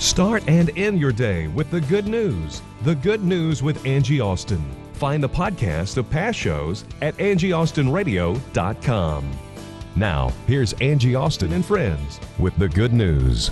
Start and end your day with the good news. The Good News with Angie Austin. Find the podcast of past shows at angieaustinradio.com. Now, here's Angie Austin and friends with the good news.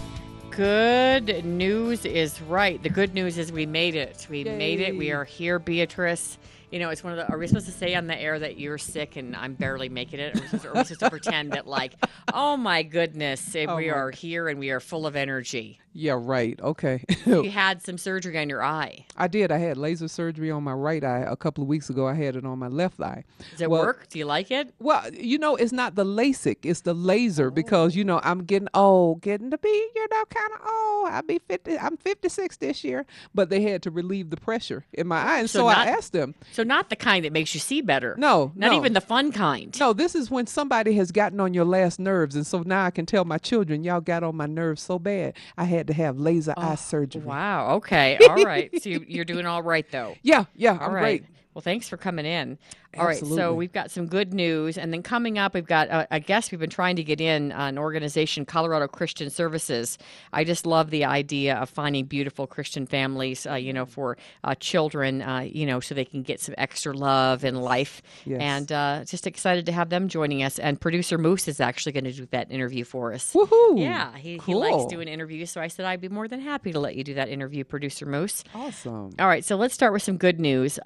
Good news is right. The good news is we made it. We made it. We are here, Beatrice. You know, it's one of the, are we supposed to say on the air that you're sick and I'm barely making it? Are we supposed to pretend that, like, oh my goodness, we are here and we are full of energy? Yeah, right. Okay. You had some surgery on your eye. I did. I had laser surgery on my right eye a couple of weeks ago. I had it on my left eye. Does it work? Do you like it? Well, you know, it's not the LASIK, it's the laser because, you know, I'm getting old, getting to be, you know, kind of old. I'll be 50. I'm 56 this year, but they had to relieve the pressure in my eye. And so I asked them. So not the kind that makes you see better. No. Not even the fun kind. No, this is when somebody has gotten on your last nerves. And so now I can tell my children, y'all got on my nerves so bad, I had to have laser eye surgery. Wow. Okay. All right. So you're doing all right, though. Yeah. Yeah. All right. Great. Well, thanks for coming in. Absolutely. All right. So we've got some good news. And then coming up, we've got a guest we've been trying to get in, an organization, Colorado Christian Services. I just love the idea of finding beautiful Christian families, you know, for children, you know, so they can get some extra love in life. Yes. And just excited to have them joining us. And producer Moose is actually going to do that interview for us. Woohoo! Yeah. He likes doing interviews. So I said, I'd be more than happy to let you do that interview, producer Moose. Awesome. All right. So let's start with some good news.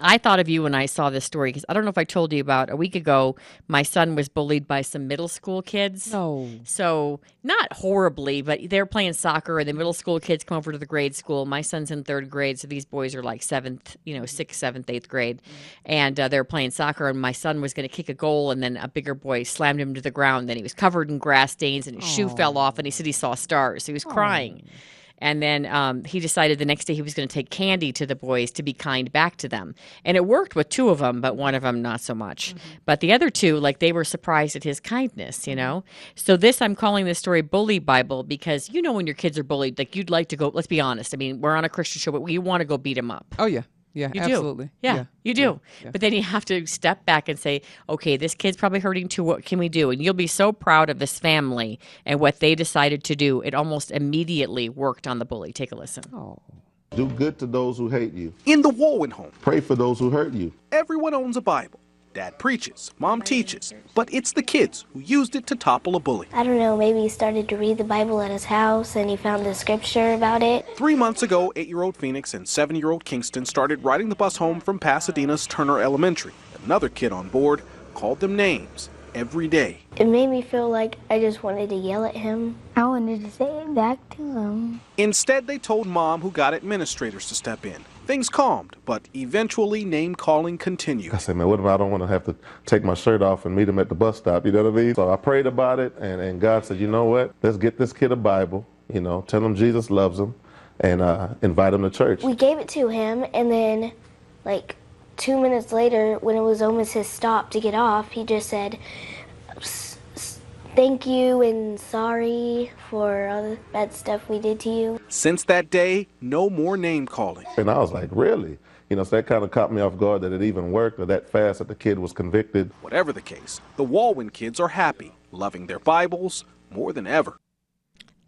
I thought of you when I saw this story because I don't know if I told you about a week ago, my son was bullied by some middle school kids. Oh. So not horribly, but they're playing soccer and the middle school kids come over to the grade school. My son's in third grade. So these boys are like sixth, seventh, eighth grade. And they're playing soccer and my son was going to kick a goal and then a bigger boy slammed him to the ground. Then he was covered in grass stains and his shoe fell off and he said he saw stars. He was crying. And then he decided the next day he was going to take candy to the boys to be kind back to them. And it worked with two of them, but one of them not so much. Mm-hmm. But the other two, like, they were surprised at his kindness, you know. So I'm calling this story Bully Bible because, you know, when your kids are bullied, like, you'd like to go, let's be honest. I mean, we're on a Christian show, but you want to go beat them up. Oh, yeah. Yeah, you absolutely. Do. Yeah, you do. Yeah. But then you have to step back and say, okay, this kid's probably hurting too. What can we do? And you'll be so proud of this family and what they decided to do. It almost immediately worked on the bully. Take a listen. Oh. Do good to those who hate you. In the Warwick home. Pray for those who hurt you. Everyone owns a Bible. Dad preaches, Mom teaches, but it's the kids who used it to topple a bully. I don't know, maybe he started to read the Bible at his house and he found a scripture about it. 3 months ago, 8-year-old Phoenix and 7-year-old Kingston started riding the bus home from Pasadena's Turner Elementary. Another kid on board called them names every day. It made me feel like I just wanted to yell at him. I wanted to say it back to him. Instead, they told Mom, who got administrators to step in. Things calmed, but eventually name-calling continued. I said, man, what if I don't want to have to take my shirt off and meet him at the bus stop, you know what I mean? So I prayed about it, and God said, you know what? Let's get this kid a Bible, you know, tell him Jesus loves him, and invite him to church. We gave it to him, and then, like, 2 minutes later, when it was almost his stop to get off, he just said, thank you and sorry for all the bad stuff we did to you. Since that day, no more name calling. And I was like, really? You know, so that kind of caught me off guard that it even worked or that fast that the kid was convicted. Whatever the case, the Walwyn kids are happy, loving their Bibles more than ever.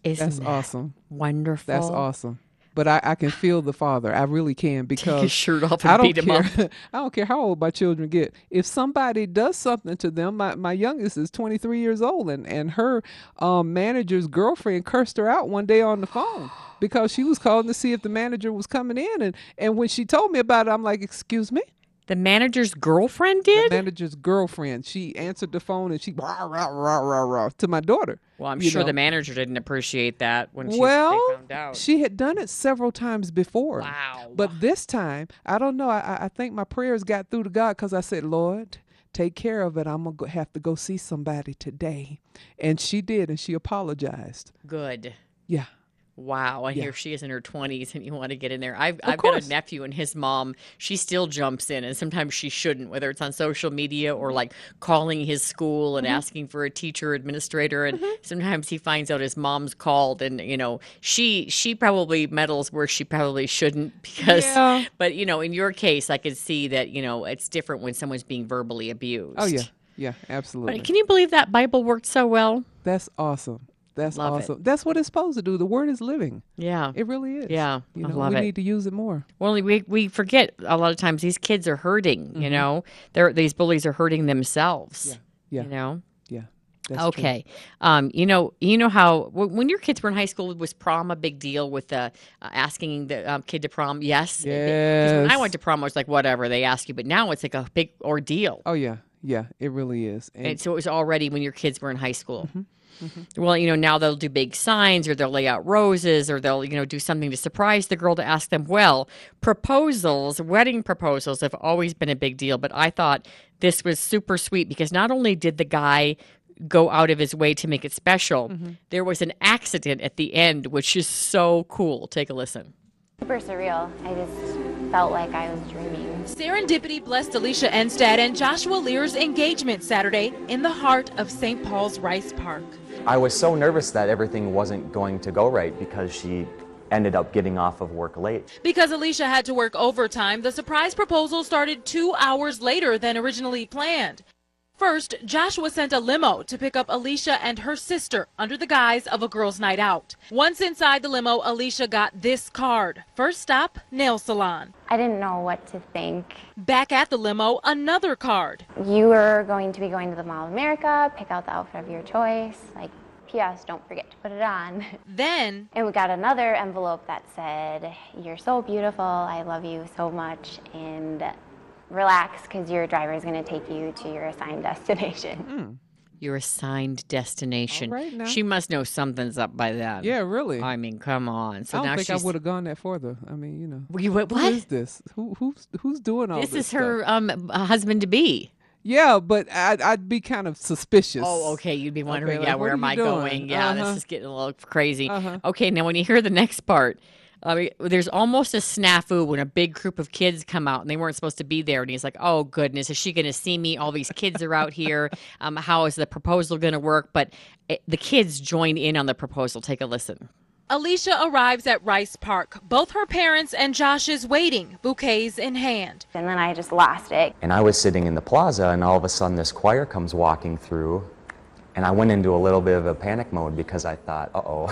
Isn't that awesome? Wonderful. That's awesome. But I can feel the father. I really can because take his shirt off and beat him up. I don't care how old my children get. If somebody does something to them, my youngest is 23 years old, and her manager's girlfriend cursed her out one day on the phone because she was calling to see if the manager was coming in. And when she told me about it, I'm like, excuse me? The manager's girlfriend did? The manager's girlfriend. She answered the phone and she rah, rah, rah, rah, rah, to my daughter. Well, I'm sure the manager didn't appreciate that when they found out. She had done it several times before. Wow. But this time, I don't know. I think my prayers got through to God because I said, Lord, take care of it. I'm going to have to go see somebody today. And she did, and she apologized. Good. Yeah. Wow, and here she is in her 20s, and you want to get in there. I've got a nephew, and his mom, she still jumps in, and sometimes she shouldn't, whether it's on social media or, like, calling his school and asking for a teacher administrator. And sometimes he finds out his mom's called, and, you know, she probably meddles where she probably shouldn't because but, you know, in your case, I could see that, you know, it's different when someone's being verbally abused. Oh, yeah, absolutely. But can you believe that Bible worked so well? That's awesome. That's love awesome. It. That's what it's supposed to do. The word is living. Yeah. It really is. Yeah. You know, we need to use it more. Well, we forget a lot of times these kids are hurting, mm-hmm. you know. These bullies are hurting themselves. Yeah. Yeah. You know? Yeah. That's okay. You know how when your kids were in high school, was prom a big deal with asking the kid to prom? Yes. Yes. When I went to prom, I was like, whatever, they ask you. But now it's like a big ordeal. Oh, yeah. Yeah, it really is. And so it was already when your kids were in high school. Mm-hmm. Mm-hmm. Well, you know, now they'll do big signs, or they'll lay out roses, or they'll, you know, do something to surprise the girl to ask them. Well, wedding proposals have always been a big deal, but I thought this was super sweet because not only did the guy go out of his way to make it special, mm-hmm. there was an accident at the end, which is so cool. Take a listen. Super surreal. I just felt like I was dreaming. Serendipity blessed Alicia Enstad and Joshua Lear's engagement Saturday in the heart of St. Paul's Rice Park. I was so nervous that everything wasn't going to go right because she ended up getting off of work late. Because Alicia had to work overtime, the surprise proposal started 2 hours later than originally planned. First, Joshua sent a limo to pick up Alicia and her sister under the guise of a girls' night out. Once inside the limo, Alicia got this card. First stop, nail salon. I didn't know what to think. Back at the limo, another card. You are going to be going to the Mall of America, pick out the outfit of your choice. Like, P.S. don't forget to put it on. Then... And we got another envelope that said, you're so beautiful, I love you so much, and... relax, because your driver is going to take you to your assigned destination. Mm. Your assigned destination. Right, now. She must know something's up by then. Yeah, really. I mean, come on. So I don't think I would have gone that further. I mean, you know. What is this? Who's doing all this? This is stuff? Her husband-to-be. Yeah, but I'd be kind of suspicious. Oh, okay. You'd be wondering, like, yeah, where am I going? Yeah, uh-huh. This is getting a little crazy. Uh-huh. Okay, now when you hear the next part, I mean, there's almost a snafu when a big group of kids come out and they weren't supposed to be there. And he's like, oh, goodness, is she going to see me? All these kids are out here. How is the proposal going to work? But the kids join in on the proposal. Take a listen. Alicia arrives at Rice Park. Both her parents and Josh is waiting, bouquets in hand. And then I just lost it. And I was sitting in the plaza, and all of a sudden this choir comes walking through. And I went into a little bit of a panic mode because I thought, uh-oh.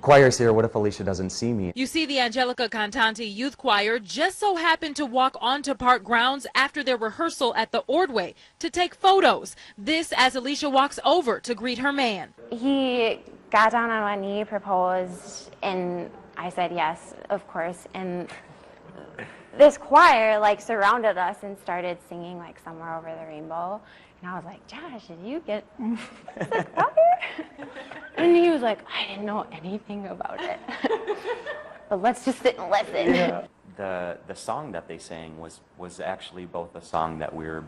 Choir's here, what if Alicia doesn't see me? You see, the Angelica Cantanti Youth Choir just so happened to walk onto park grounds after their rehearsal at the Ordway to take photos. This as Alicia walks over to greet her man. He got down on one knee, proposed, and I said yes, of course. And this choir, like, surrounded us and started singing, like, Somewhere Over the Rainbow. And I was like, Josh, did you get the choir? And he was like, I didn't know anything about it. But let's just sit and listen. Yeah. The song that they sang was actually both a song that we were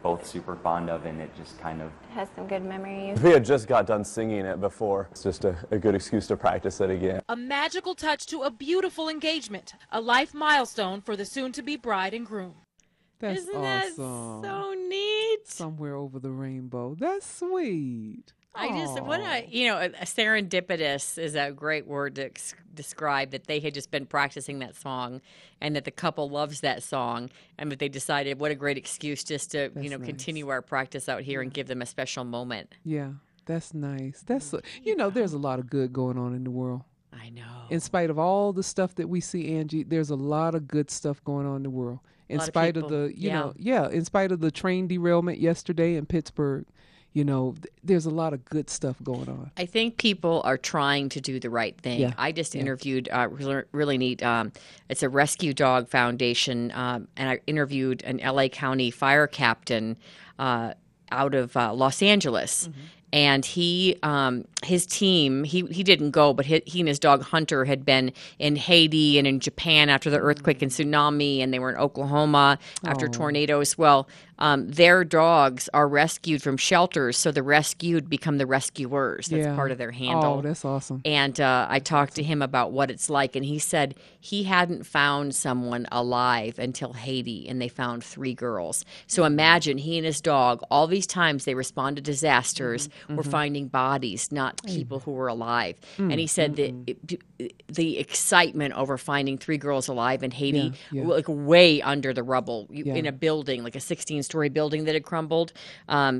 both super fond of, and it just kind of... It has some good memories. We had just got done singing it before. It's just a good excuse to practice it again. A magical touch to a beautiful engagement, a life milestone for the soon-to-be bride and groom. That's Isn't awesome. That so neat? Somewhere Over the Rainbow. That's sweet. I Aww. Just, what a, you know, a serendipitous is a great word to describe that they had just been practicing that song and that the couple loves that song and that they decided what a great excuse just to, that's you know, nice. Continue our practice out here and give them a special moment. Yeah, that's nice. That's, you know, there's a lot of good going on in the world. I know. In spite of all the stuff that we see, Angie, there's a lot of good stuff going on in the world. In spite of the, you know, yeah, in spite of the train derailment yesterday in Pittsburgh, you know, there's a lot of good stuff going on. I think people are trying to do the right thing. Yeah. I just interviewed really neat. It's a rescue dog foundation, and I interviewed an L.A. County fire captain out of Los Angeles. Mm-hmm. And he, his team, he didn't go, but he and his dog Hunter had been in Haiti and in Japan after the earthquake and tsunami, and they were in Oklahoma after tornadoes. Well, their dogs are rescued from shelters, so the rescued become the rescuers. That's part of their handle. Oh, that's awesome. And I talked to him about what it's like, and he said he hadn't found someone alive until Haiti, and they found 3 girls. So imagine he and his dog, all these times they respond to disasters, mm-hmm. were finding bodies, not people who were alive. Mm-hmm. And he said that the excitement over finding 3 girls alive in Haiti, like way under the rubble, in a building, like a 16 two-story building that had crumbled.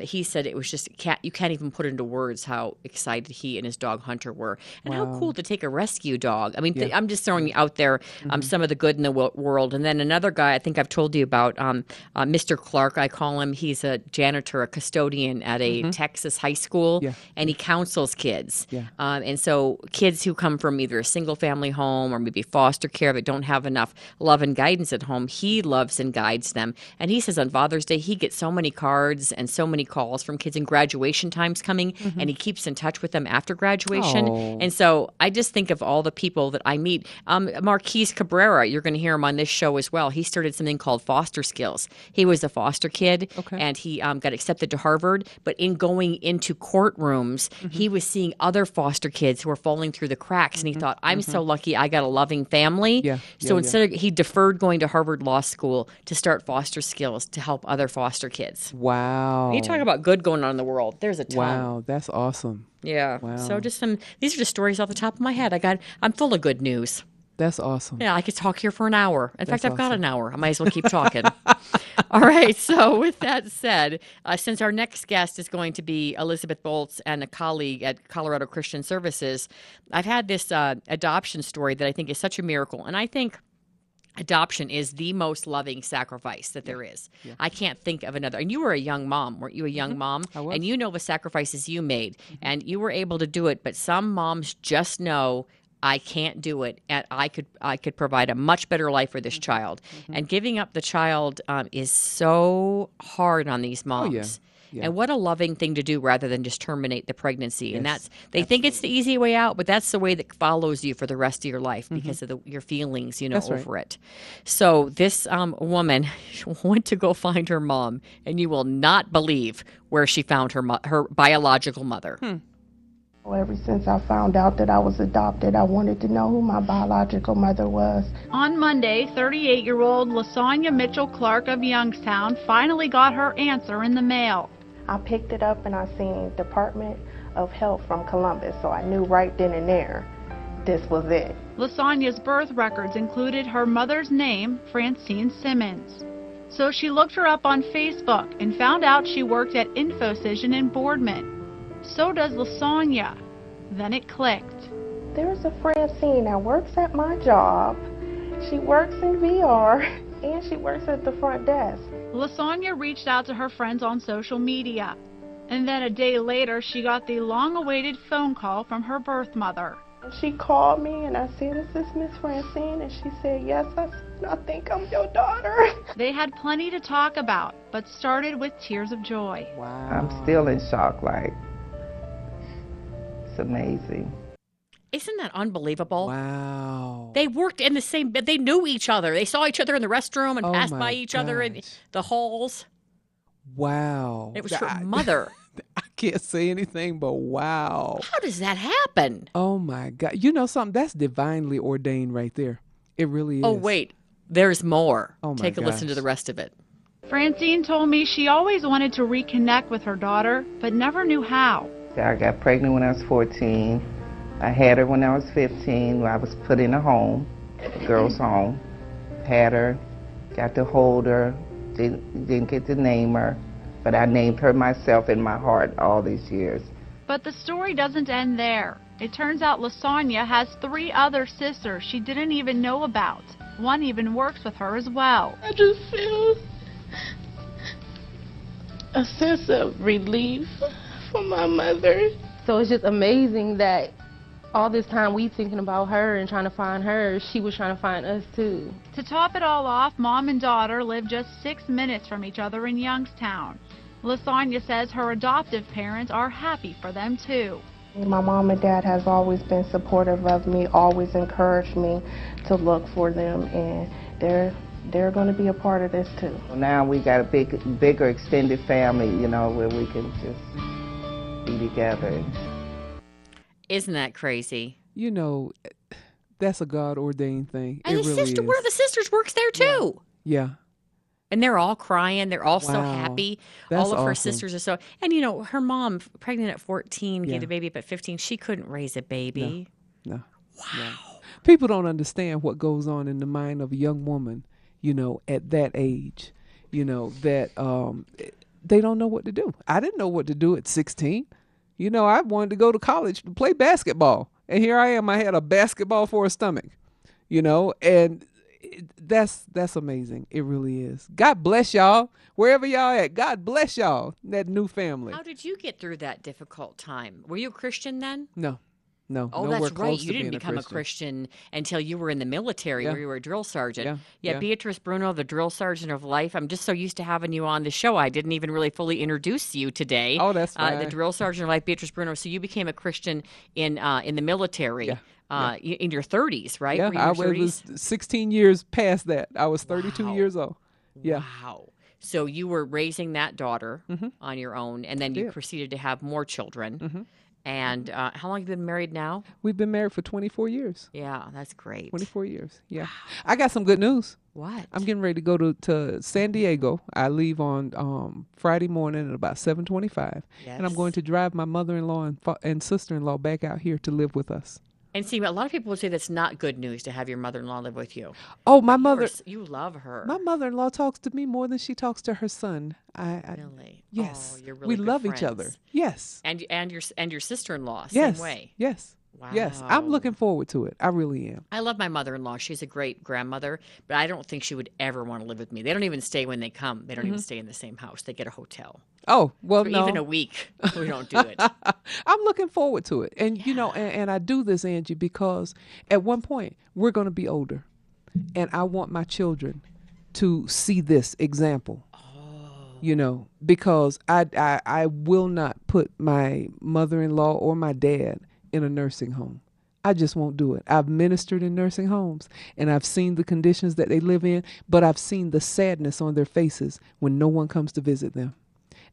He said it was just, you can't even put into words how excited he and his dog Hunter were. And wow. How cool to take a rescue dog. I mean, I'm just throwing out there some of the good in the world. And then another guy I think I've told you about, Mr. Clark, I call him. He's a janitor, a custodian at a Texas high school, and he counsels kids. Yeah. And so kids who come from either a single-family home or maybe foster care that don't have enough love and guidance at home, he loves and guides them. And he says on Father's Day, he gets so many cards and so many calls from kids, and graduation time's coming, and he keeps in touch with them after graduation. Oh. And so I just think of all the people that I meet. Marquise Cabrera, you're going to hear him on this show as well. He started something called Foster Skills. He was a foster kid, and he got accepted to Harvard. But in going into courtrooms, he was seeing other foster kids who were falling through the cracks, and he thought, I'm so lucky I got a loving family. Yeah. So instead of, he deferred going to Harvard Law School to start Foster Skills to help other foster kids. Wow. When you talk about good going on in the world, there's a ton. Wow, that's awesome. Yeah. Wow. So just some, these are just stories off the top of my head. I'm full of good news. That's awesome. Yeah, I could talk here for an hour. In fact, I've got an hour. I might as well keep talking. All right. So with that said, since our next guest is going to be Elizabeth Bolz and a colleague at Colorado Christian Services, I've had this adoption story that I think is such a miracle. And I think adoption is the most loving sacrifice that there is. Yeah. I can't think of another. And you were a young mom. Weren't you a young mom? I was. And you know the sacrifices you made. And you were able to do it. But some moms just know, I can't do it, and I could provide a much better life for this child. And giving up the child is so hard on these moms. Oh, yeah. Yeah. And what a loving thing to do rather than just terminate the pregnancy. Yes, and that's think it's the easy way out, but that's the way that follows you for the rest of your life because of your feelings, that's over it. So this woman went to go find her mom, and you will not believe where she found her biological mother. Ever since I found out that I was adopted, I wanted to know who my biological mother was. On Monday, 38-year-old LaSonya Mitchell-Clark of Youngstown finally got her answer in the mail. I picked it up and I seen Department of Health from Columbus, so I knew right then and there this was it. LaSonya's birth records included her mother's name, Francine Simmons. So she looked her up on Facebook and found out she worked at InfoCision in Boardman. So does LaSonya. Then it clicked. There's a Francine that works at my job. She works in VR and she works at the front desk. LaSonya reached out to her friends on social media. And then a day later, she got the long-awaited phone call from her birth mother. She called me and I said, "Is this Miss Francine?" And she said, "Yes." I said, "I think I'm your daughter." They had plenty to talk about, but started with tears of joy. Wow. I'm still in shock, like. Amazing. Isn't that unbelievable? Wow. They worked in the same bed. They knew each other. They saw each other in the restroom and passed by each other in the halls. Wow. It was her mother. I can't say anything but wow. How does that happen? Oh my God. You know something? That's divinely ordained right there. It really is. Oh, wait. There's more. Oh my gosh. Take a listen to the rest of it. Francine told me she always wanted to reconnect with her daughter, but never knew how. I got pregnant when I was 14. I had her when I was 15. I was put in a home, a girl's home. Had her, got to hold her, didn't get to name her, but I named her myself in my heart all these years. But the story doesn't end there. It turns out LaSonya has 3 other sisters she didn't even know about. One even works with her as well. I just feel a sense of relief for my mother. So it's just amazing that all this time we thinking about her and trying to find her, she was trying to find us too. To top it all off, mom and daughter live just 6 minutes from each other in Youngstown. LaSonya says her adoptive parents are happy for them too. My mom and dad has always been supportive of me, always encouraged me to look for them, and they're going to be a part of this too. Now we got a bigger extended family, where we can just together. Isn't that crazy? That's a God-ordained thing. And one of the sisters works there too. Yeah. And they're all crying. They're all so happy. That's all of her sisters are so. And her mom, pregnant at 14, gave a baby up at 15. She couldn't raise a baby. No. Wow. No. People don't understand what goes on in the mind of a young woman, at that age. you know, that they don't know what to do. I didn't know what to do at 16. You know, I wanted to go to college to play basketball. And here I am. I had a basketball for a stomach, you know, and that's amazing. It really is. God bless y'all. Wherever y'all at, God bless y'all, that new family. How did you get through that difficult time? Were you a Christian then? No. No. Oh, that's right. You didn't become a Christian until you were in the military, where you were a drill sergeant. Yeah. Beatrice Bruno, the drill sergeant of life. I'm just so used to having you on the show. I didn't even really fully introduce you today. Oh, that's right. The drill sergeant of life, Beatrice Bruno. So you became a Christian in the military. Yeah. In your 30s, right? Yeah, I was 16 years past that. I was 32 years old. Yeah. Wow. So you were raising that daughter on your own, and then you proceeded to have more children. Mm-hmm. And how long have you been married now? We've been married for 24 years. Yeah, that's great. 24 years, yeah. Wow. I got some good news. What? I'm getting ready to go to San Diego. I leave on Friday morning at about 7:25. Yes. And I'm going to drive my mother-in-law and sister-in-law back out here to live with us. And see, a lot of people would say that's not good news to have your mother-in-law live with you. Oh, my mother. You love her. My mother-in-law talks to me more than she talks to her son. Really? Yes. Oh, you're really good friends. We love each other. Yes. And your sister-in-law, same way. Yes. Wow. Yes, I'm looking forward to it. I really am. I love my mother-in-law. She's a great grandmother, but I don't think she would ever want to live with me. They don't even stay when they come. They don't even stay in the same house. They get a hotel. Oh, well, no. Even a week, we don't do it. I'm looking forward to it. And, you know, and I do this, Angie, because at one point we're going to be older, and I want my children to see this example. You know, because I will not put my mother-in-law or my dad in a nursing home. I just won't do it. I've ministered in nursing homes, and I've seen the conditions that they live in, but I've seen the sadness on their faces when no one comes to visit them.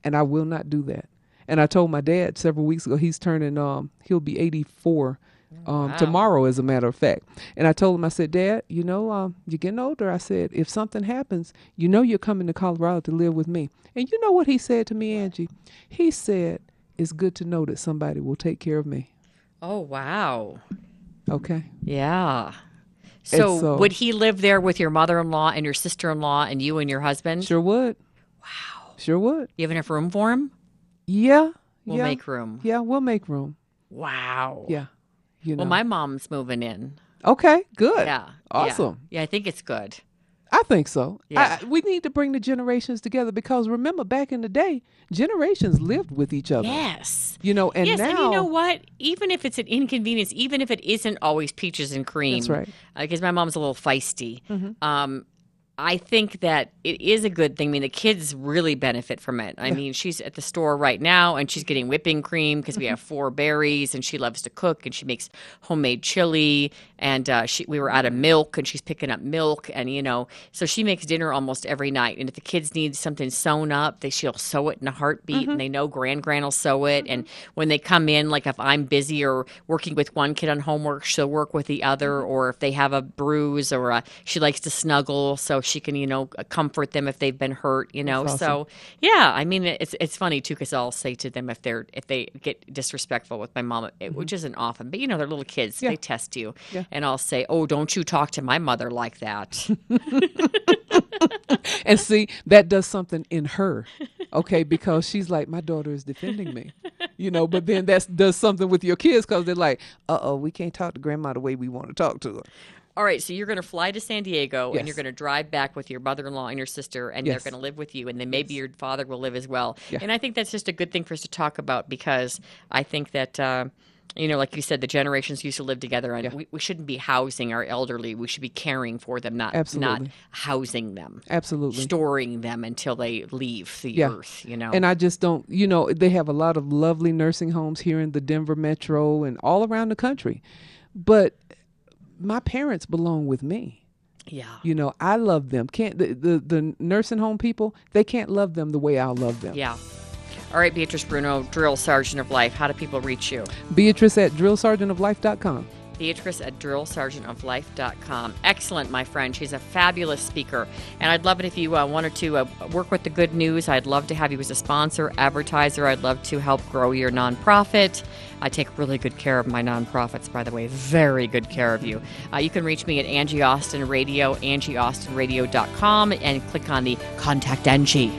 And I will not do that. And I told my dad several weeks ago, he's turning, he'll be 84 tomorrow, as a matter of fact. And I told him, I said, Dad, you know, you're getting older. I said, if something happens, you know you're coming to Colorado to live with me. And you know what he said to me, Angie? He said, it's good to know that somebody will take care of me. Oh, wow. Okay. Yeah. So would he live there with your mother-in-law and your sister-in-law and you and your husband? Sure would. Wow. Sure would. You have enough room for him? Yeah. We'll make room. Yeah, we'll make room. Wow. Yeah. You know. Well, my mom's moving in. Okay, good. Yeah. Awesome. Yeah, I think it's good. I think so. Yeah. We need to bring the generations together, because remember, back in the day, generations lived with each other. Yes. You know, and now. Yes, and you know what? Even if it's an inconvenience, even if it isn't always peaches and cream. That's right. Because my mom's a little feisty. Mm-hmm. I think that it is a good thing. I mean, the kids really benefit from it. I mean, she's at the store right now, and she's getting whipping cream because we have 4 berries, and she loves to cook, and she makes homemade chili, and we were out of milk, and she's picking up milk, and, you know, so she makes dinner almost every night. And if the kids need something sewn up, she'll sew it in a heartbeat, and they know Gran will sew it. And when they come in, like if I'm busy or working with one kid on homework, she'll work with the other, or if they have a bruise or she likes to snuggle, so she can, you know, comfort them if they've been hurt, you know. Awesome. So, yeah, I mean, it's funny, too, because I'll say to them if they get disrespectful with my mom, which isn't often, but, you know, they're little kids. Yeah. They test you. Yeah. And I'll say, oh, don't you talk to my mother like that. And see, that does something in her, okay, because she's like, my daughter is defending me, you know, but then that does something with your kids, because they're like, uh-oh, we can't talk to Grandma the way we want to talk to her. All right, so you're going to fly to San Diego, and you're going to drive back with your mother-in-law and your sister, and they're going to live with you, and then maybe your father will live as well. Yeah. And I think that's just a good thing for us to talk about, because I think that, you know, like you said, the generations used to live together, and we shouldn't be housing our elderly. We should be caring for them, not housing them. Absolutely. Storing them until they leave the earth, you know. And I just don't, you know, they have a lot of lovely nursing homes here in the Denver metro and all around the country, but my parents belong with me. Yeah. You know, I love them. Can't the nursing home people, they can't love them the way I love them. Yeah. All right, Beatrice Bruno, Drill Sergeant of Life, how do people reach you? Beatrice at drillsergeantoflife.com. Beatrice at drillsergeantoflife.com. Excellent, my friend. She's a fabulous speaker. And I'd love it if you wanted to work with the Good News. I'd love to have you as a sponsor, advertiser. I'd love to help grow your nonprofit. I take really good care of my nonprofits, by the way. Very good care of you. You can reach me at Angie Austin Radio, angieaustinradio.com, and click on the Contact Angie.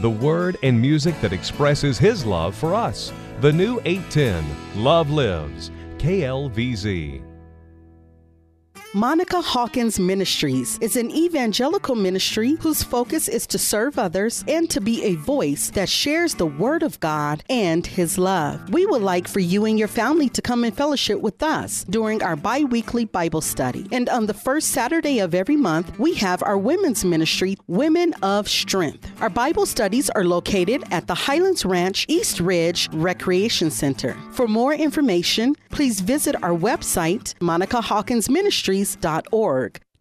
The word and music that expresses his love for us. The new 810, Love Lives, KLVZ. Monica Hawkins Ministries is an evangelical ministry whose focus is to serve others and to be a voice that shares the Word of God and His love. We would like for you and your family to come and fellowship with us during our bi-weekly Bible study. And on the first Saturday of every month, we have our women's ministry, Women of Strength. Our Bible studies are located at the Highlands Ranch East Ridge Recreation Center. For more information, please visit our website, Monica Hawkins Ministries.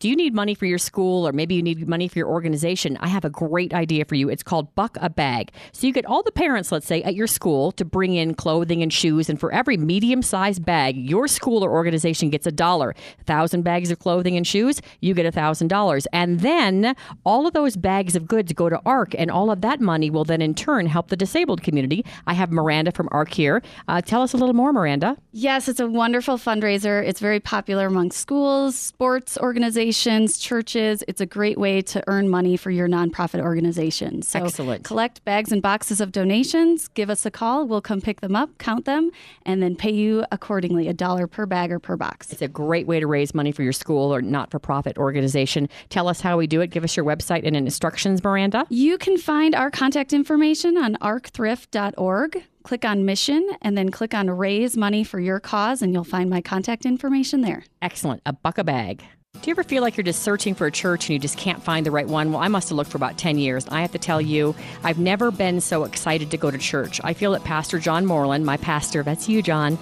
Do you need money for your school, or maybe you need money for your organization? I have a great idea for you. It's called Buck a Bag. So you get all the parents, let's say, at your school to bring in clothing and shoes. And for every medium-sized bag, your school or organization gets $1. 1,000 bags of clothing and shoes, you get $1,000. And then all of those bags of goods go to ARC, and all of that money will then in turn help the disabled community. I have Miranda from ARC here. Tell us a little more, Miranda. Yes, it's a wonderful fundraiser. It's very popular among schools, sports organizations, churches. It's a great way to earn money for your nonprofit organization. So excellent. Collect bags and boxes of donations. Give us a call. We'll come pick them up, count them, and then pay you accordingly, $1 per bag or per box. It's a great way to raise money for your school or not-for-profit organization. Tell us how we do it. Give us your website and instructions, Miranda. You can find our contact information on arcthrift.org. Click on Mission, and then click on Raise Money for Your Cause, and you'll find my contact information there. Excellent. A buck a bag. Do you ever feel like you're just searching for a church and you just can't find the right one? Well, I must have looked for about 10 years. I have to tell you, I've never been so excited to go to church. I feel that Pastor John Moreland, my pastor, that's you, John,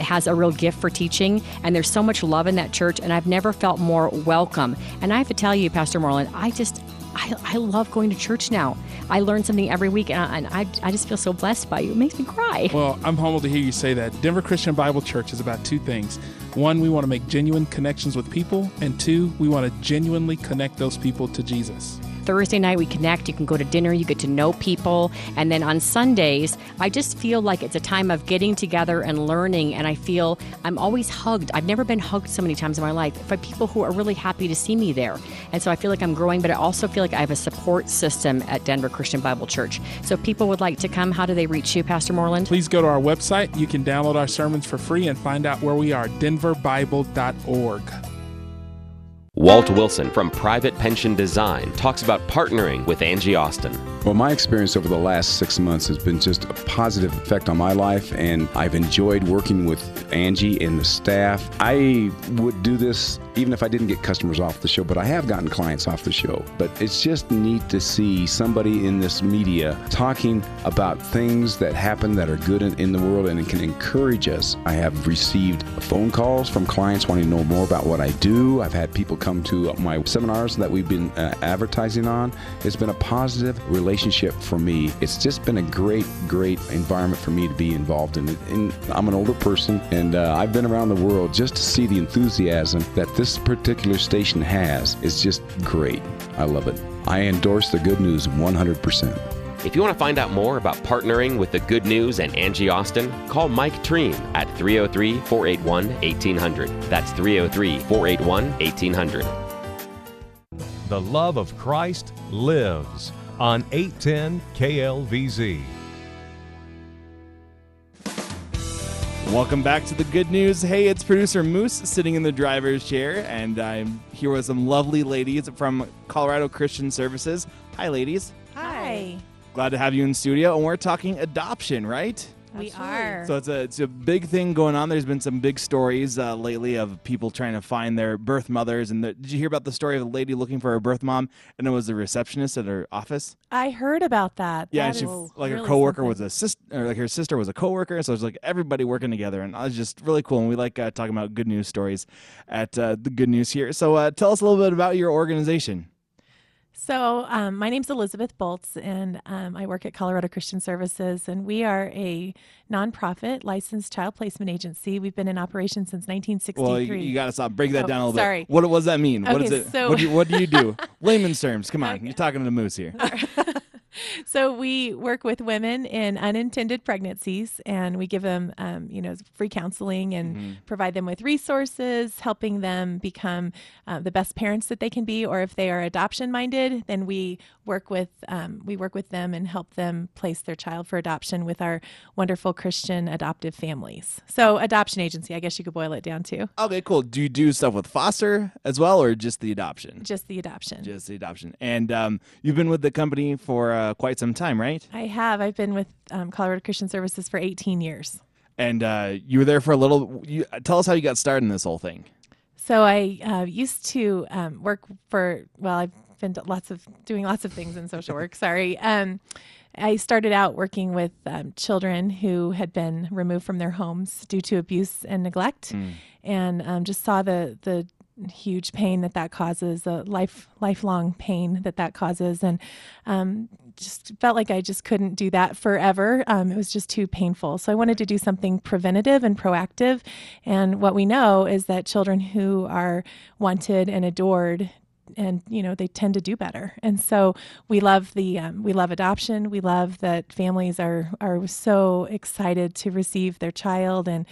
has a real gift for teaching, and there's so much love in that church, and I've never felt more welcome. And I have to tell you, Pastor Moreland, I love going to church now. I learn something every week, and I just feel so blessed by you. It makes me cry. Well, I'm humbled to hear you say that. Denver Christian Bible Church is about two things. One, we want to make genuine connections with people, and two, we want to genuinely connect those people to Jesus. Thursday night we connect. You can go to dinner. You get to know people. And then on Sundays, I just feel like it's a time of getting together and learning. And I feel I'm always hugged. I've never been hugged so many times in my life by people who are really happy to see me there. And so I feel like I'm growing, but I also feel like I have a support system at Denver Christian Bible Church. So if people would like to come, how do they reach you, Pastor Moreland? Please go to our website. You can download our sermons for free and find out where we are, denverbible.org. Walt Wilson from Private Pension Design talks about partnering with Angie Austin. Well, my experience over the last 6 months has been just a positive effect on my life, and I've enjoyed working with Angie and the staff. I would do this even if I didn't get customers off the show, but I have gotten clients off the show. But it's just neat to see somebody in this media talking about things that happen that are good in the world, and it can encourage us. I have received phone calls from clients wanting to know more about what I do. I've had people come to my seminars that we've been advertising on. It's been a positive relationship for me. It's just been a great, great environment for me to be involved in. And I'm an older person, and I've been around the world. Just to see the enthusiasm that this particular station has is just great. I love it. I endorse the Good News 100%. If you want to find out more about partnering with the Good News and Angie Austin, call Mike Treem at 303-481-1800. That's 303-481-1800. The love of Christ lives on 810 KLVZ. Welcome back to the Good News. Hey, it's producer Moose sitting in the driver's chair, and I'm here with some lovely ladies from Colorado Christian Services. Hi, ladies. Hi. Glad to have you in the studio, and we're talking adoption, right? We are. So it's a big thing going on. There's been some big stories lately of people trying to find their birth mothers. And did you hear about the story of a lady looking for her birth mom, and it was a receptionist at her office? I heard about that. Yeah, that and she, like really her coworker was a sister, or like her sister was a coworker. So it was like everybody working together, and it was just really cool. And we like talking about good news stories at the Good News here. So tell us a little bit about your organization. So my name's Elizabeth Bolz, and I work at Colorado Christian Services, and we are a nonprofit licensed child placement agency. We've been in operation since 1963. Well, you got to stop. Break that down a little bit. What does that mean? Okay, what is it? So... What do you do? Layman's terms. Come on. Okay. You're talking to the moose here. So we work with women in unintended pregnancies, and we give them, free counseling and provide them with resources, helping them become the best parents that they can be. Or if they are adoption-minded, then we work with them and help them place their child for adoption with our wonderful Christian adoptive families. So adoption agency, I guess you could boil it down to. Okay, cool. Do you do stuff with foster as well, or just the adoption? Just the adoption. Just the adoption. And you've been with the company for quite some time, right? I have. I've been with Colorado Christian Services for 18 years. And you were there for a little. Tell us how you got started in this whole thing. So I used to work for, I've been doing lots of things in social work. Sorry. I started out working with children who had been removed from their homes due to abuse and neglect, and just saw the huge pain that causes, the lifelong pain that causes, and just felt like I just couldn't do that forever. It was just too painful. So I wanted to do something preventative and proactive. And what we know is that children who are wanted and adored, and they tend to do better. And so we love adoption. We love that families are so excited to receive their child, and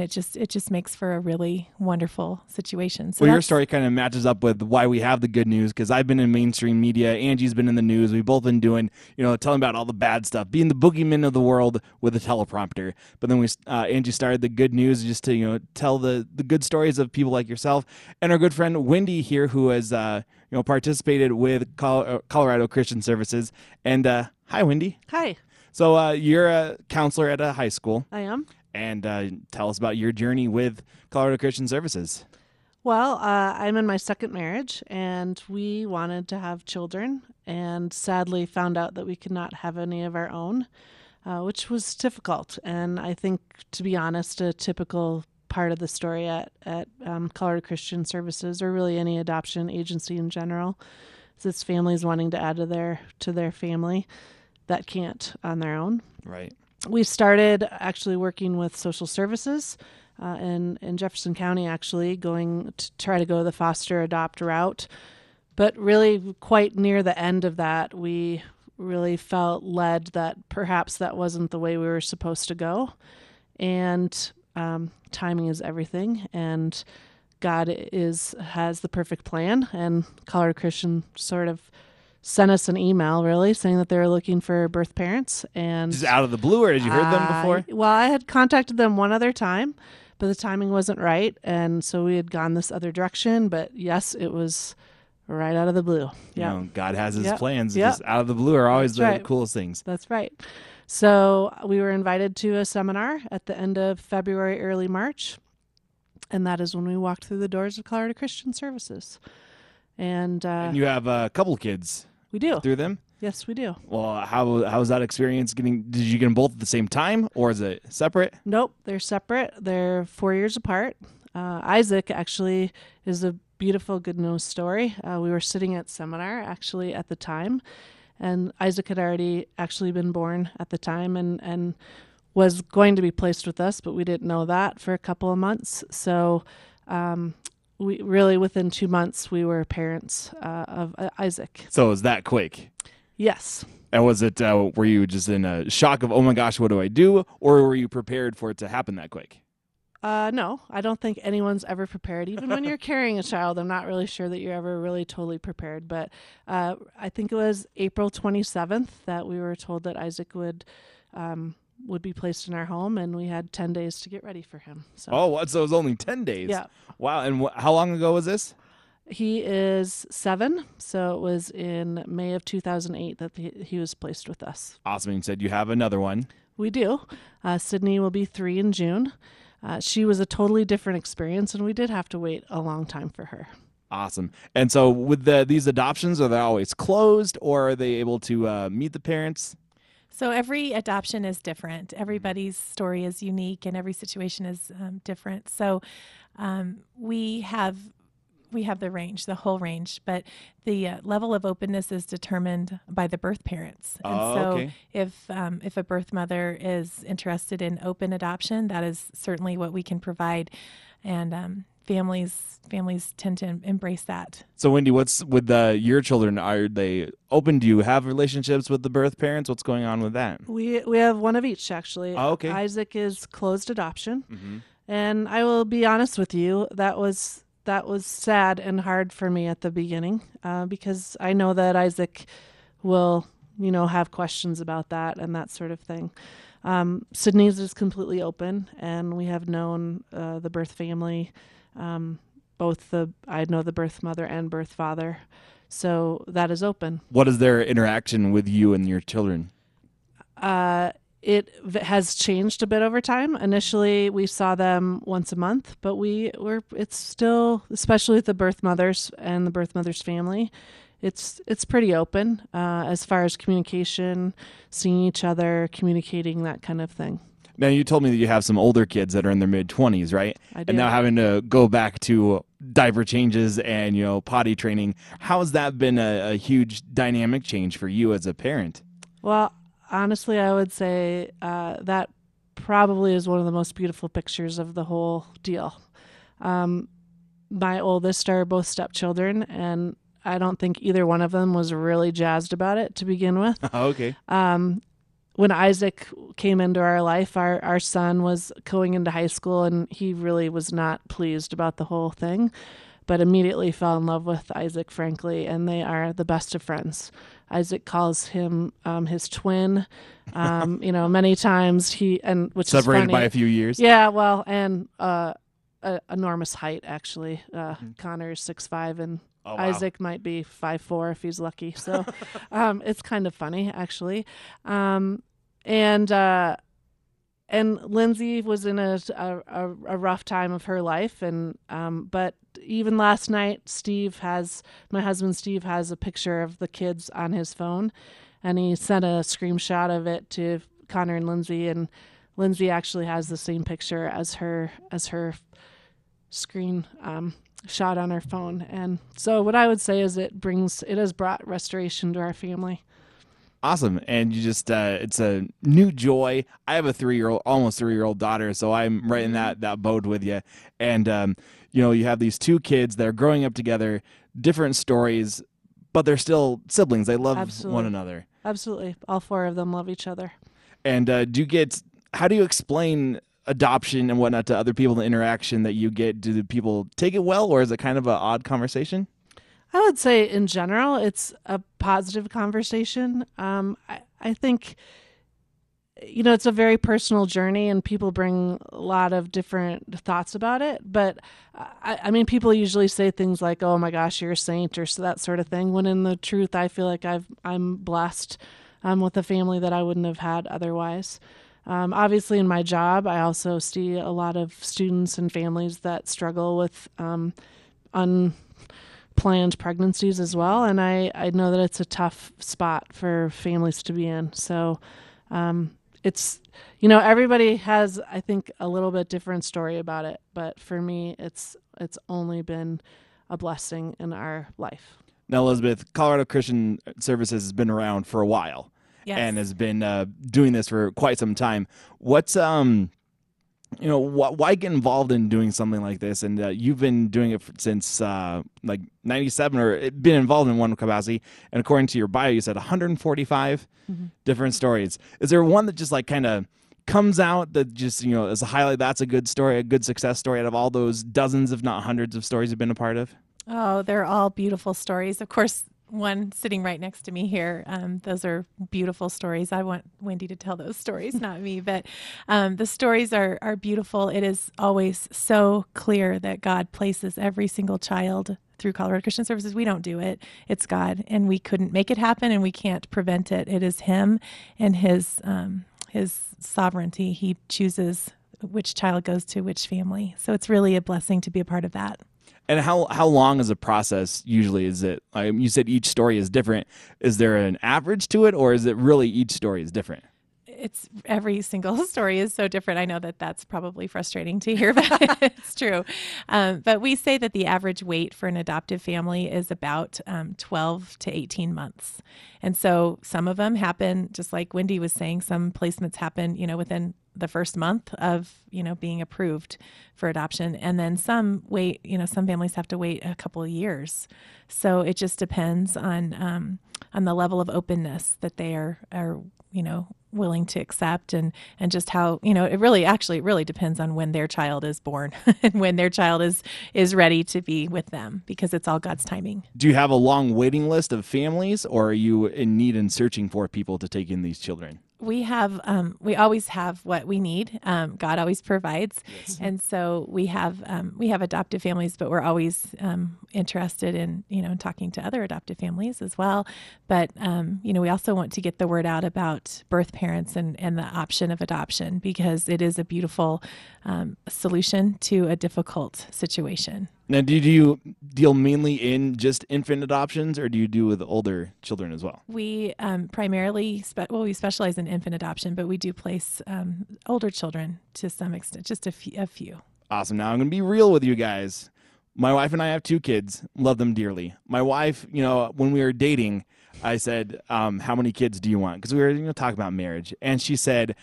it just makes for a really wonderful situation. So your story kind of matches up with why we have the good news, because I've been in mainstream media. Angie's been in the news. We've both been doing, telling about all the bad stuff, being the boogeyman of the world with a teleprompter. But then Angie started the good news just to, tell the good stories of people like yourself and our good friend Wendy here, who has, participated with Colorado Christian Services. And hi, Wendy. Hi. So you're a counselor at a high school. I am. And tell us about your journey with Colorado Christian Services. Well, I'm in my second marriage, and we wanted to have children, and sadly found out that we could not have any of our own, which was difficult. And I think, to be honest, a typical part of the story at Colorado Christian Services, or really any adoption agency in general, is this families wanting to add to their family that can't on their own. Right. We started actually working with social services in Jefferson County, actually going to try to go the foster adopt route. But really quite near the end of that, we really felt led that perhaps that wasn't the way we were supposed to go. And timing is everything. And God has the perfect plan. And Colorado Christian sort of sent us an email, really, saying that they were looking for birth parents. And just out of the blue, or had you heard them before? Well, I had contacted them one other time, but the timing wasn't right, and so we had gone this other direction. But yes, it was right out of the blue. Yeah, God has His plans. Yep. Just out of the blue are always the coolest things. That's right. So we were invited to a seminar at the end of February, early March, and that is when we walked through the doors of Colorado Christian Services. And you have a couple kids. We do. Through them? Yes, we do. Well, how was that experience? Did you get them both at the same time, or is it separate? Nope, they're separate. They're 4 years apart. Isaac actually is a beautiful good news story. We were sitting at seminar actually at the time, and Isaac had already actually been born at the time and was going to be placed with us, but we didn't know that for a couple of months. So we really, within 2 months, we were parents of Isaac. So it was that quick? Yes. And was it, were you just in a shock of, oh my gosh, what do I do? Or were you prepared for it to happen that quick? No, I don't think anyone's ever prepared. Even when you're carrying a child, I'm not really sure that you're ever really totally prepared. But I think it was April 27th that we were told that Isaac would be placed in our home, and we had 10 days to get ready for him. So. Oh, what? So it was only 10 days? Yeah. Wow. And how long ago was this? He is 7, so it was in May of 2008 that he was placed with us. Awesome. And you said you have another one. We do. Sydney will be 3 in June. She was a totally different experience, and we did have to wait a long time for her. Awesome. And so with these adoptions, are they always closed, or are they able to meet the parents? So every adoption is different. Everybody's story is unique, and every situation is different. So we have we have the range, the whole range, but the level of openness is determined by the birth parents. And if a birth mother is interested in open adoption, that is certainly what we can provide, and families tend to embrace that. So Wendy, what's with your children? Are they open? Do you have relationships with the birth parents? What's going on with that? We have one of each, actually. Oh, okay. Isaac is closed adoption. Mm-hmm. And I will be honest with you, that was sad and hard for me at the beginning, because I know that Isaac will, have questions about that and that sort of thing. Sydney's is completely open, and we have known the birth family, I know the birth mother and birth father, so that is open. What is their interaction with you and your children? It has changed a bit over time. Initially, we saw them once a month, but it's still, especially with the birth mothers and the birth mother's family, it's pretty open as far as communication, seeing each other, communicating, that kind of thing. Now, you told me that you have some older kids that are in their mid-20s, right? I do. And now having to go back to diaper changes and, potty training, how has that been a huge dynamic change for you as a parent? Well, honestly, I would say that probably is one of the most beautiful pictures of the whole deal. My oldest are both stepchildren, and I don't think either one of them was really jazzed about it to begin with. Okay. When Isaac came into our life, our son was going into high school, and he really was not pleased about the whole thing, but immediately fell in love with Isaac, frankly, and they are the best of friends. Isaac calls him his twin, many times, which is funny. Separated by a few years. Yeah, well, and enormous height, actually. Connor is 6'5", and oh, wow. Isaac might be 5'4", if he's lucky. So it's kind of funny, actually. And Lindsay was in a rough time of her life, and but even last night, my husband Steve has a picture of the kids on his phone, and he sent a screenshot of it to Connor and Lindsay actually has the same picture as her screen shot on her phone. And so what I would say is it has brought restoration to our family. Awesome. And you just, it's a new joy. I have a almost 3-year-old daughter, so I'm right in that boat with you. And, you have these two kids that are growing up together, different stories, but they're still siblings. They love Absolutely. One another. Absolutely. All four of them love each other. And how do you explain adoption and whatnot to other people, the interaction that you get? Do the people take it well, or is it kind of an odd conversation? I would say in general, it's a positive conversation. I think, it's a very personal journey, and people bring a lot of different thoughts about it. But people usually say things like, oh my gosh, you're a saint, or so that sort of thing. When in the truth, I feel like I'm blessed with a family that I wouldn't have had otherwise. Obviously in my job, I also see a lot of students and families that struggle with planned pregnancies as well, and I know that it's a tough spot for families to be in. So it's everybody has, I think, a little bit different story about it, but for me it's only been a blessing in our life. Now, Elizabeth, Colorado Christian Services has been around for a while. Yes. And has been doing this for quite some time. What's why get involved in doing something like this? And you've been doing it since like 97, or been involved in one capacity. And according to your bio, you said 145 mm-hmm. different stories. Is there one that just like kind of comes out that just, as a highlight, that's a good story, a good success story out of all those dozens, if not hundreds of stories you've been a part of? Oh, they're all beautiful stories. Of course, one sitting right next to me here. Those are beautiful stories. I want Wendy to tell those stories, not me, but the stories are beautiful. It is always so clear that God places every single child through Colorado Christian Services. We don't do it. It's God, and we couldn't make it happen, and we can't prevent it. It is Him and His sovereignty. He chooses which child goes to which family. So it's really a blessing to be a part of that. And how long is the process usually? Is it, you said each story is different. Is there an average to it, or is it really each story is different? it's every single story is so different. I know that that's probably frustrating to hear, but it's true. But we say that the average wait for an adoptive family is about 12 to 18 months. And so some of them happen, just like Wendy was saying, some placements happen, you know, within the first month of, you know, being approved for adoption. And then some wait, you know, some families have to wait a couple of years. So it just depends on the level of openness that they are, you know, willing to accept, and just how, you know, it really depends on when their child is born and when their child is ready to be with them, because it's all God's timing. Do you have a long waiting list of families, or are you in need and searching for people to take in these children? We have, we always have what we need. God always provides. Yes. And so we have adoptive families, but we're always interested in, you know, talking to other adoptive families as well. But, you know, we also want to get the word out about birth parents and the option of adoption, because it is a beautiful solution to a difficult situation. Now, do you deal mainly in just infant adoptions, or do you do with older children as well? We we specialize in infant adoption, but we do place older children to some extent, just a few. Awesome. Now, I'm going to be real with you guys. My wife and I have two kids, love them dearly. My wife, you know, when we were dating, I said, how many kids do you want? Because we were, you know, talking about marriage. And she said,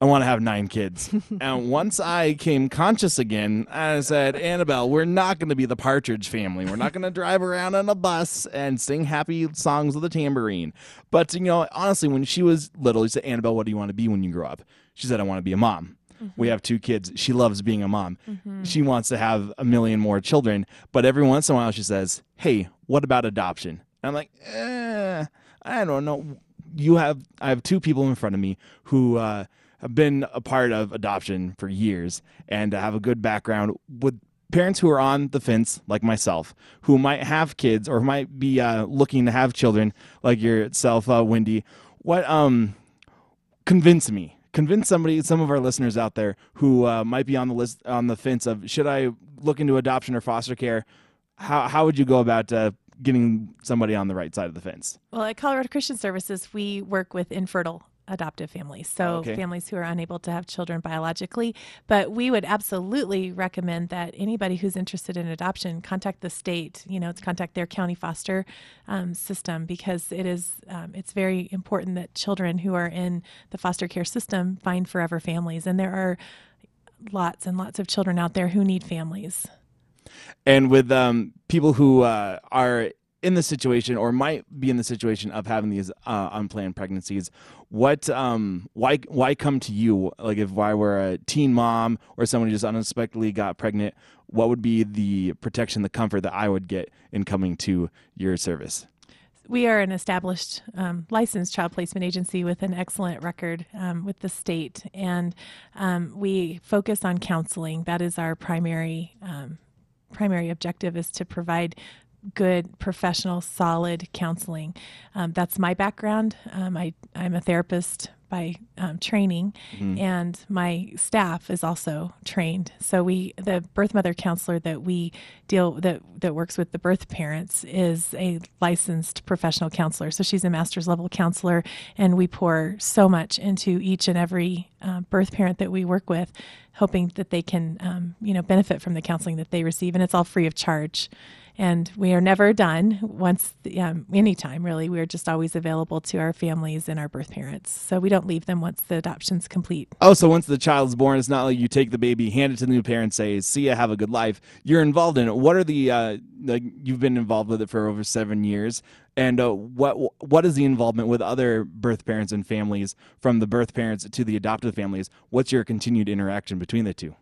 I want to have 9 kids. And once I came conscious again, I said, Annabelle, we're not going to be the Partridge Family. We're not going to drive around on a bus and sing happy songs with a tambourine. But, you know, honestly, when she was little, you said, Annabelle, what do you want to be when you grow up? She said, I want to be a mom. Mm-hmm. We have 2 kids. She loves being a mom. Mm-hmm. She wants to have a million more children. But every once in a while, she says, hey, what about adoption? And I'm like, I don't know. I have 2 people in front of me who have been a part of adoption for years and have a good background with parents who are on the fence, like myself, who might have kids or might be looking to have children, like yourself, Wendy. What convince me? Convince somebody, some of our listeners out there who might be on the fence of, should I look into adoption or foster care? How would you go about getting somebody on the right side of the fence? Well, at Colorado Christian Services, we work with infertile adoptive families. So okay. Families who are unable to have children biologically, but we would absolutely recommend that anybody who's interested in adoption contact the state, you know, contact their county foster system, because it is, it's very important that children who are in the foster care system find forever families. And there are lots and lots of children out there who need families. And with people who are in the situation or might be in the situation of having these unplanned pregnancies, what why come to you? Like, if I were a teen mom or someone who just unexpectedly got pregnant, what would be the protection, the comfort that I would get in coming to your service? We are an established, licensed child placement agency with an excellent record with the state, and we focus on counseling. That is our primary objective, is to provide good, professional, solid counseling. That's my background. I'm a therapist by training, mm-hmm. and my staff is also trained. So the birth mother counselor that we deal that works with the birth parents is a licensed professional counselor. So she's a master's level counselor, and we pour so much into each and every birth parent that we work with, hoping that they can, you know, benefit from the counseling that they receive, and it's all free of charge. And we are never done anytime, really. We're just always available to our families and our birth parents. So we don't leave them once the adoption's complete. Oh, so once the child's born, it's not like you take the baby, hand it to the new parent, say, see ya, have a good life. You're involved in it. What are the, you've been involved with it for over 7 years. And what is the involvement with other birth parents and families, from the birth parents to the adoptive families? What's your continued interaction between the two?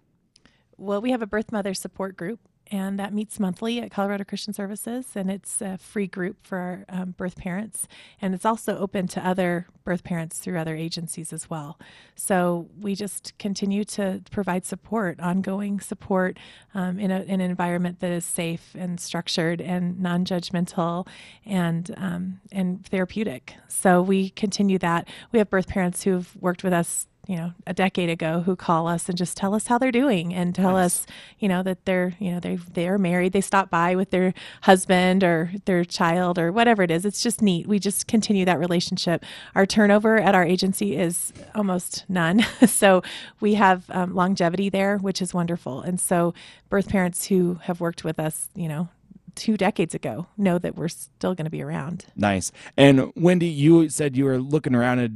Well, we have a birth mother support group, and that meets monthly at Colorado Christian Services, and it's a free group for our birth parents, and it's also open to other birth parents through other agencies as well. So we just continue to provide support, ongoing support, in an environment that is safe and structured and non-judgmental and therapeutic. So we continue that. We have birth parents who've worked with us, you know, a decade ago who call us and just tell us how they're doing and tell us, you know, that they're, you know, they're married, they stop by with their husband or their child or whatever it is. It's just neat. We just continue that relationship. Our turnover at our agency is almost none. So we have longevity there, which is wonderful. And so birth parents who have worked with us, you know, 2 decades ago know that we're still going to be around. Nice. And Wendy, you said you were looking around at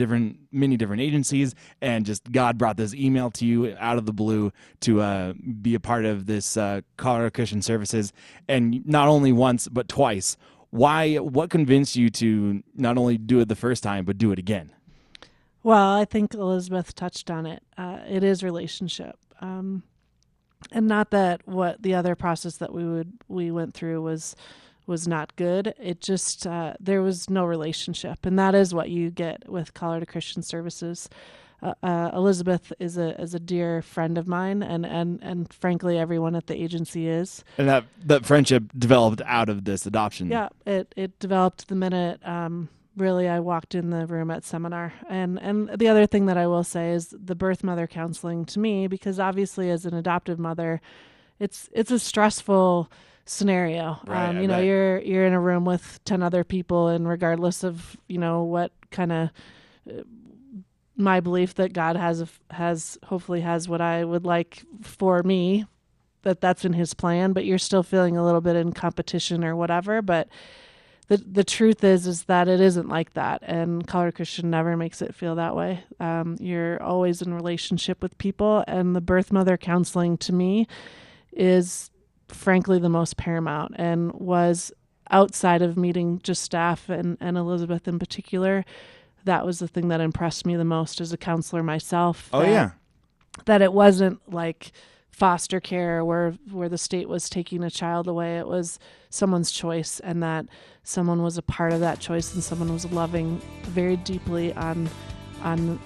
many different agencies, and just God brought this email to you out of the blue to be a part of this Colorado Christian Services, and not only once but twice. Why? What convinced you to not only do it the first time but do it again? Well, I think Elizabeth touched on it. It is relationship. And not that what the other process that we went through was not good. It just there was no relationship, and that is what you get with Colorado Christian Services. Elizabeth is a dear friend of mine, and frankly, everyone at the agency is. And that friendship developed out of this adoption. Yeah, it developed the minute. Really, I walked in the room at seminar. And the other thing that I will say is the birth mother counseling to me, because obviously as an adoptive mother, it's a stressful scenario. Right, you know, you're in a room with 10 other people, and regardless of, you know, what kind of my belief that God hopefully has what I would like for me, that's in his plan, but you're still feeling a little bit in competition or whatever. But the truth is that it isn't like that, and Colorado Christian never makes it feel that way. You're always in relationship with people, and the birth mother counseling to me is frankly the most paramount, and was, outside of meeting just staff and Elizabeth in particular, that was the thing that impressed me the most as a counselor myself. Oh, that it wasn't like foster care where the state was taking a child away. It was someone's choice, and that someone was a part of that choice, and someone was loving very deeply on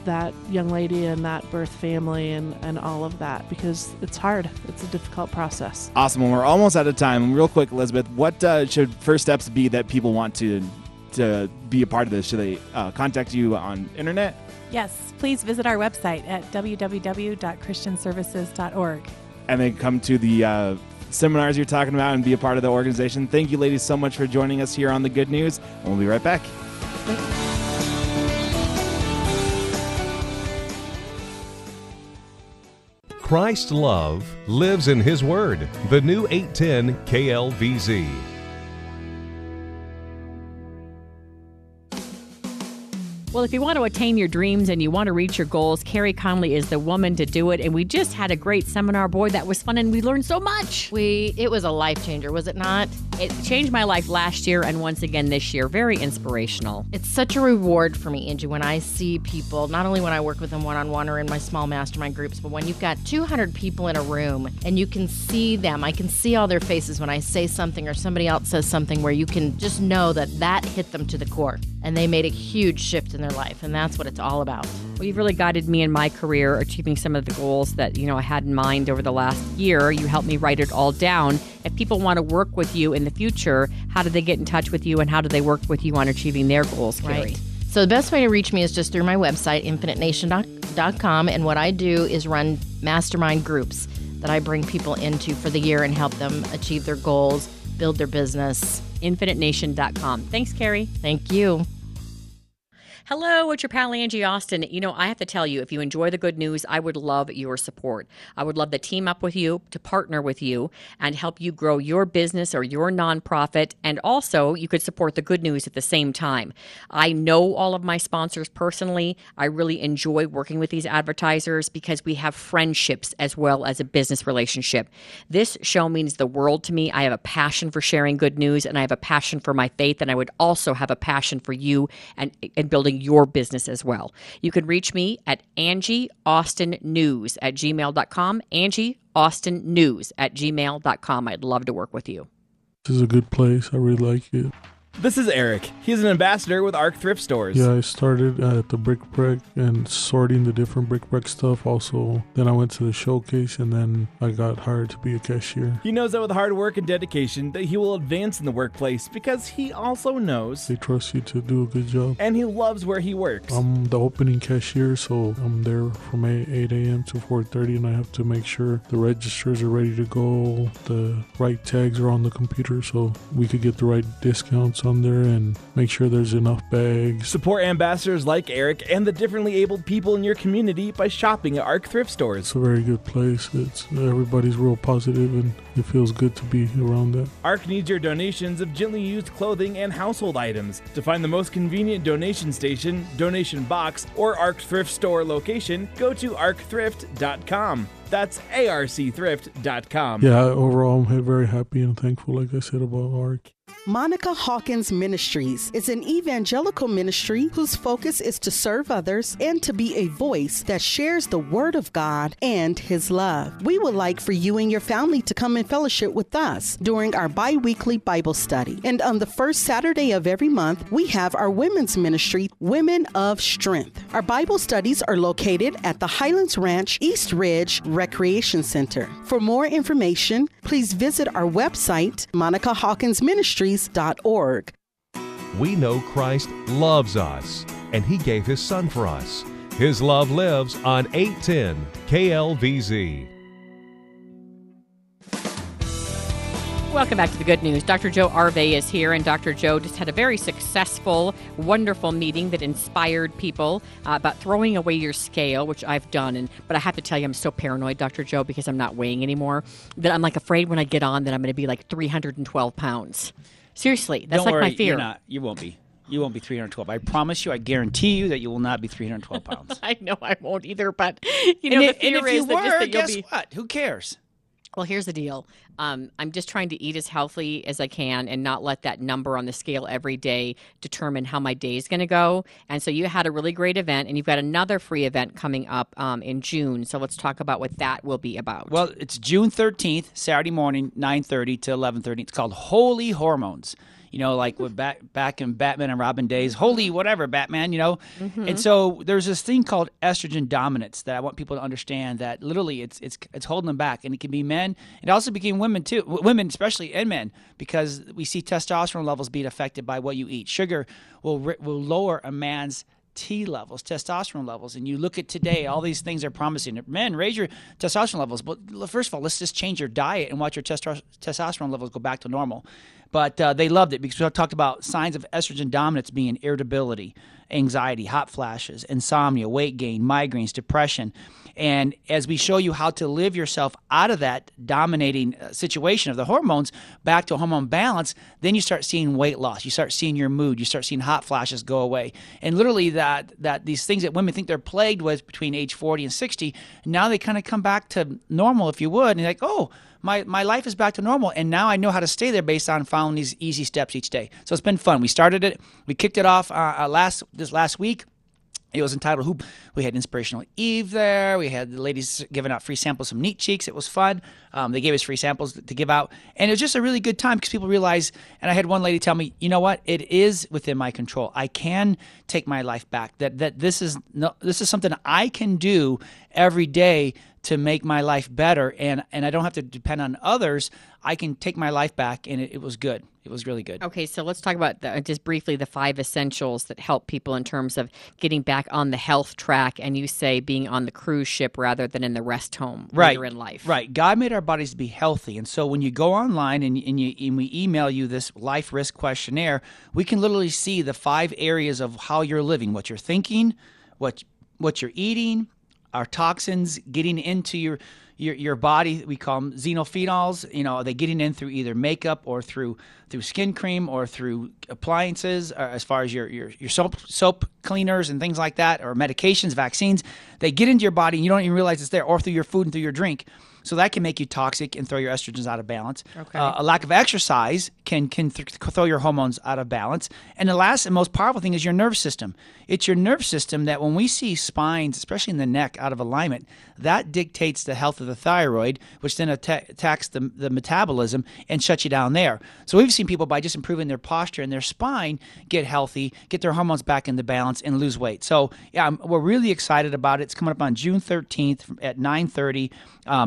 that young lady and that birth family and all of that, because it's hard. It's a difficult process. Awesome. Well, we're almost out of time. Real quick, Elizabeth, what should first steps be that people want to be a part of this? Should they contact you on internet? Yes, please visit our website at www.christianservices.org. And then come to the seminars you're talking about and be a part of the organization. Thank you, ladies, so much for joining us here on The Good News. And we'll be right back. Christ's love lives in His Word. The new 810 KLVZ. Well, if you want to attain your dreams and you want to reach your goals, Carrie Conley is the woman to do it. And we just had a great seminar. Boy, that was fun, and we learned so much. It was a life changer, was it not? It changed my life last year and once again this year. Very inspirational. It's such a reward for me, Angie, when I see people, not only when I work with them one-on-one or in my small mastermind groups, but when you've got 200 people in a room and you can see them, I can see all their faces when I say something or somebody else says something, where you can just know that hit them to the core. And they made a huge shift in their life, and that's what it's all about. Well, you've really guided me in my career, achieving some of the goals that, you know, I had in mind over the last year. You helped me write it all down. If people want to work with you in the future, how do they get in touch with you, and how do they work with you on achieving their goals, Carrie? Right. So the best way to reach me is just through my website, InfiniteNation.com, and what I do is run mastermind groups that I bring people into for the year and help them achieve their goals, build their business. InfiniteNation.com. Thanks, Carrie. Thank you. Hello, it's your pal Angie Austin. You know, I have to tell you, if you enjoy The Good News, I would love your support. I would love to team up with you, to partner with you, and help you grow your business or your nonprofit. And also, you could support The Good News at the same time. I know all of my sponsors personally. I really enjoy working with these advertisers because we have friendships as well as a business relationship. This show means the world to me. I have a passion for sharing good news, and I have a passion for my faith, and I would also have a passion for you and building your business as well. You can reach me at angieaustinnews@gmail.com, angieaustinnews@gmail.com. I'd love to work with you. This is a good place. I really like it. This is Eric. He's an ambassador with Arc Thrift Stores. Yeah, I started at the Brick Break and sorting the different Brick Break stuff. Also, then I went to the showcase, and then I got hired to be a cashier. He knows that with hard work and dedication that he will advance in the workplace because he also knows they trust you to do a good job. And he loves where he works. I'm the opening cashier, so I'm there from 8 a.m. to 4:30, and I have to make sure the registers are ready to go, the right tags are on the computer so we could get the right discounts on there and make sure there's enough bags. Support ambassadors like Eric and the differently abled people in your community by shopping at Arc Thrift Stores. It's a very good place. It's everybody's real positive and it feels good to be around that. Arc needs your donations of gently used clothing and household items. To find the most convenient donation station, donation box, or Arc Thrift Store location, go to arcthrift.com. That's arcthrift.com. Yeah, overall, I'm very happy and thankful, like I said, about ARC. Monica Hawkins Ministries is an evangelical ministry whose focus is to serve others and to be a voice that shares the Word of God and His love. We would like for you and your family to come and fellowship with us during our bi-weekly Bible study. And on the first Saturday of every month, we have our women's ministry, Women of Strength. Our Bible studies are located at the Highlands Ranch East Ridge Recreation Center. For more information, please visit our website, monicahawkinsministries.org. We know Christ loves us, and He gave His Son for us. His love lives on 810 KLVZ. Welcome back to The Good News. Dr. Joe Arvey is here, and Dr. Joe just had a very successful, wonderful meeting that inspired people about throwing away your scale, which I've done. But I have to tell you, I'm so paranoid, Dr. Joe, because I'm not weighing anymore, that I'm like afraid when I get on that I'm going to be like 312 pounds. Seriously, that's like my fear. Don't worry, you're not. You won't be. You won't be 312. I promise you, I guarantee you that you will not be 312 pounds. I know I won't either, but you know, the fear is that just that you'll be. Guess what? Who cares? Well, here's the deal. I'm just trying to eat as healthy as I can and not let that number on the scale every day determine how my day is going to go. And so you had a really great event, and you've got another free event coming up in June. So let's talk about what that will be about. Well, it's June 13th, Saturday morning, 9:30 to 11:30. It's called Holy Hormones. You know, like with back in Batman and Robin days, holy whatever, Batman, you know. Mm-hmm. And so there's this thing called estrogen dominance that I want people to understand that literally it's holding them back. And it can be men. It also became women too, women especially, and men, because we see testosterone levels being affected by what you eat. Sugar will lower a man's T levels, testosterone levels. And you look at today, all these things are promising. Men, raise your testosterone levels. But first of all, let's just change your diet and watch your testosterone levels go back to normal. But they loved it because we talked about signs of estrogen dominance being irritability, anxiety, hot flashes, insomnia, weight gain, migraines, depression. And as we show you how to live yourself out of that dominating situation of the hormones back to hormone balance, then you start seeing weight loss. You start seeing your mood. You start seeing hot flashes go away. And literally that these things that women think they're plagued with between age 40 and 60, now they kind of come back to normal, if you would. And you're like, oh, my life is back to normal, and now I know how to stay there based on following these easy steps each day. So it's been fun. We started it. We kicked it off this last week. It was entitled Hoop. We had Inspirational Eve there. We had the ladies giving out free samples from Neat Cheeks. It was fun. They gave us free samples to give out. And it was just a really good time because people realized, and I had one lady tell me, you know what? It is within my control. I can take my life back. That this is something I can do every day to make my life better. And I don't have to depend on others. I can take my life back, and it was good. It was really good. Okay, so let's talk about just briefly the 5 essentials that help people in terms of getting back on the health track, and you say being on the cruise ship rather than in the rest home later in life. Right. God made our bodies to be healthy, and so when you go online and we email you this life risk questionnaire, we can literally see the 5 areas of how you're living, what you're thinking, what you're eating, our toxins getting into your body. We call them xenophenols. You know, are they getting in through either makeup or through skin cream or through appliances, or as far as your soap cleaners and things like that, or medications, vaccines? They get into your body and you don't even realize it's there, or through your food and through your drink. So that can make you toxic and throw your estrogens out of balance. Okay. A lack of exercise can throw your hormones out of balance. And the last and most powerful thing is your nervous system. It's your nervous system that when we see spines, especially in the neck, out of alignment, that dictates the health of the thyroid, which then attacks the metabolism and shuts you down there. So we've seen people, by just improving their posture and their spine, get healthy, get their hormones back into balance, and lose weight. So yeah, we're really excited about it. It's coming up on June 13th at 9:30.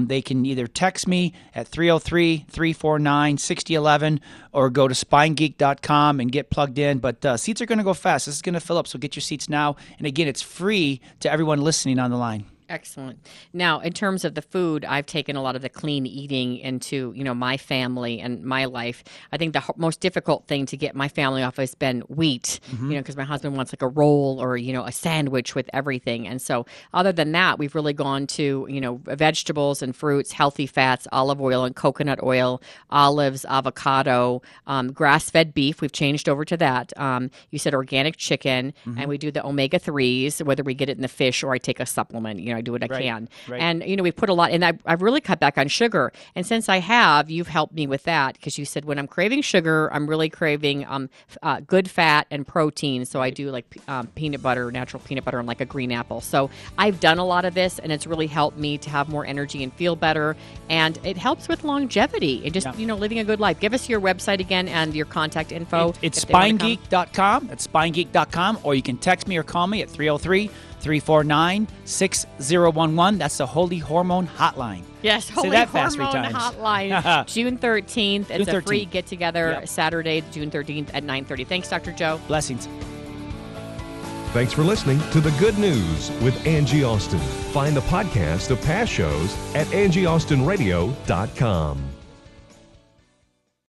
They can either text me at 303-349-6011 or go to spinegeek.com and get plugged in. But seats are going to go fast. This is going to fill up, so get your seats now. And again, it's free to everyone listening on the line. Excellent. Now, in terms of the food, I've taken a lot of the clean eating into, you know, my family and my life. I think the most difficult thing to get my family off has been wheat, you know, because my husband wants like a roll or, you know, a sandwich with everything. And so other than that, we've really gone to, you know, vegetables and fruits, healthy fats, olive oil and coconut oil, olives, avocado, grass-fed beef. We've changed over to that. You said organic chicken, and we do the omega-3s, whether we get it in the fish or I take a supplement, you know, I do what I can. And, you know, we put a lot, and I've really cut back on sugar. And since I have, you've helped me with that, because you said when I'm craving sugar, I'm really craving good fat and protein. So I do like peanut butter, natural peanut butter, and like a green apple. So I've done a lot of this, and it's really helped me to have more energy and feel better. And it helps with longevity and just, you know, living a good life. Give us your website again and your contact info. It's spinegeek.com. It's spinegeek.com, or you can text me or call me at 303-349-6011. That's the Holy Hormone Hotline. Yes, Holy Hormone Hotline. June 13th. It's a free get-together Saturday, June 13th at 9:30. Thanks, Dr. Joe. Blessings. Thanks for listening to The Good News with Angie Austin. Find the podcast of past shows at angieaustinradio.com.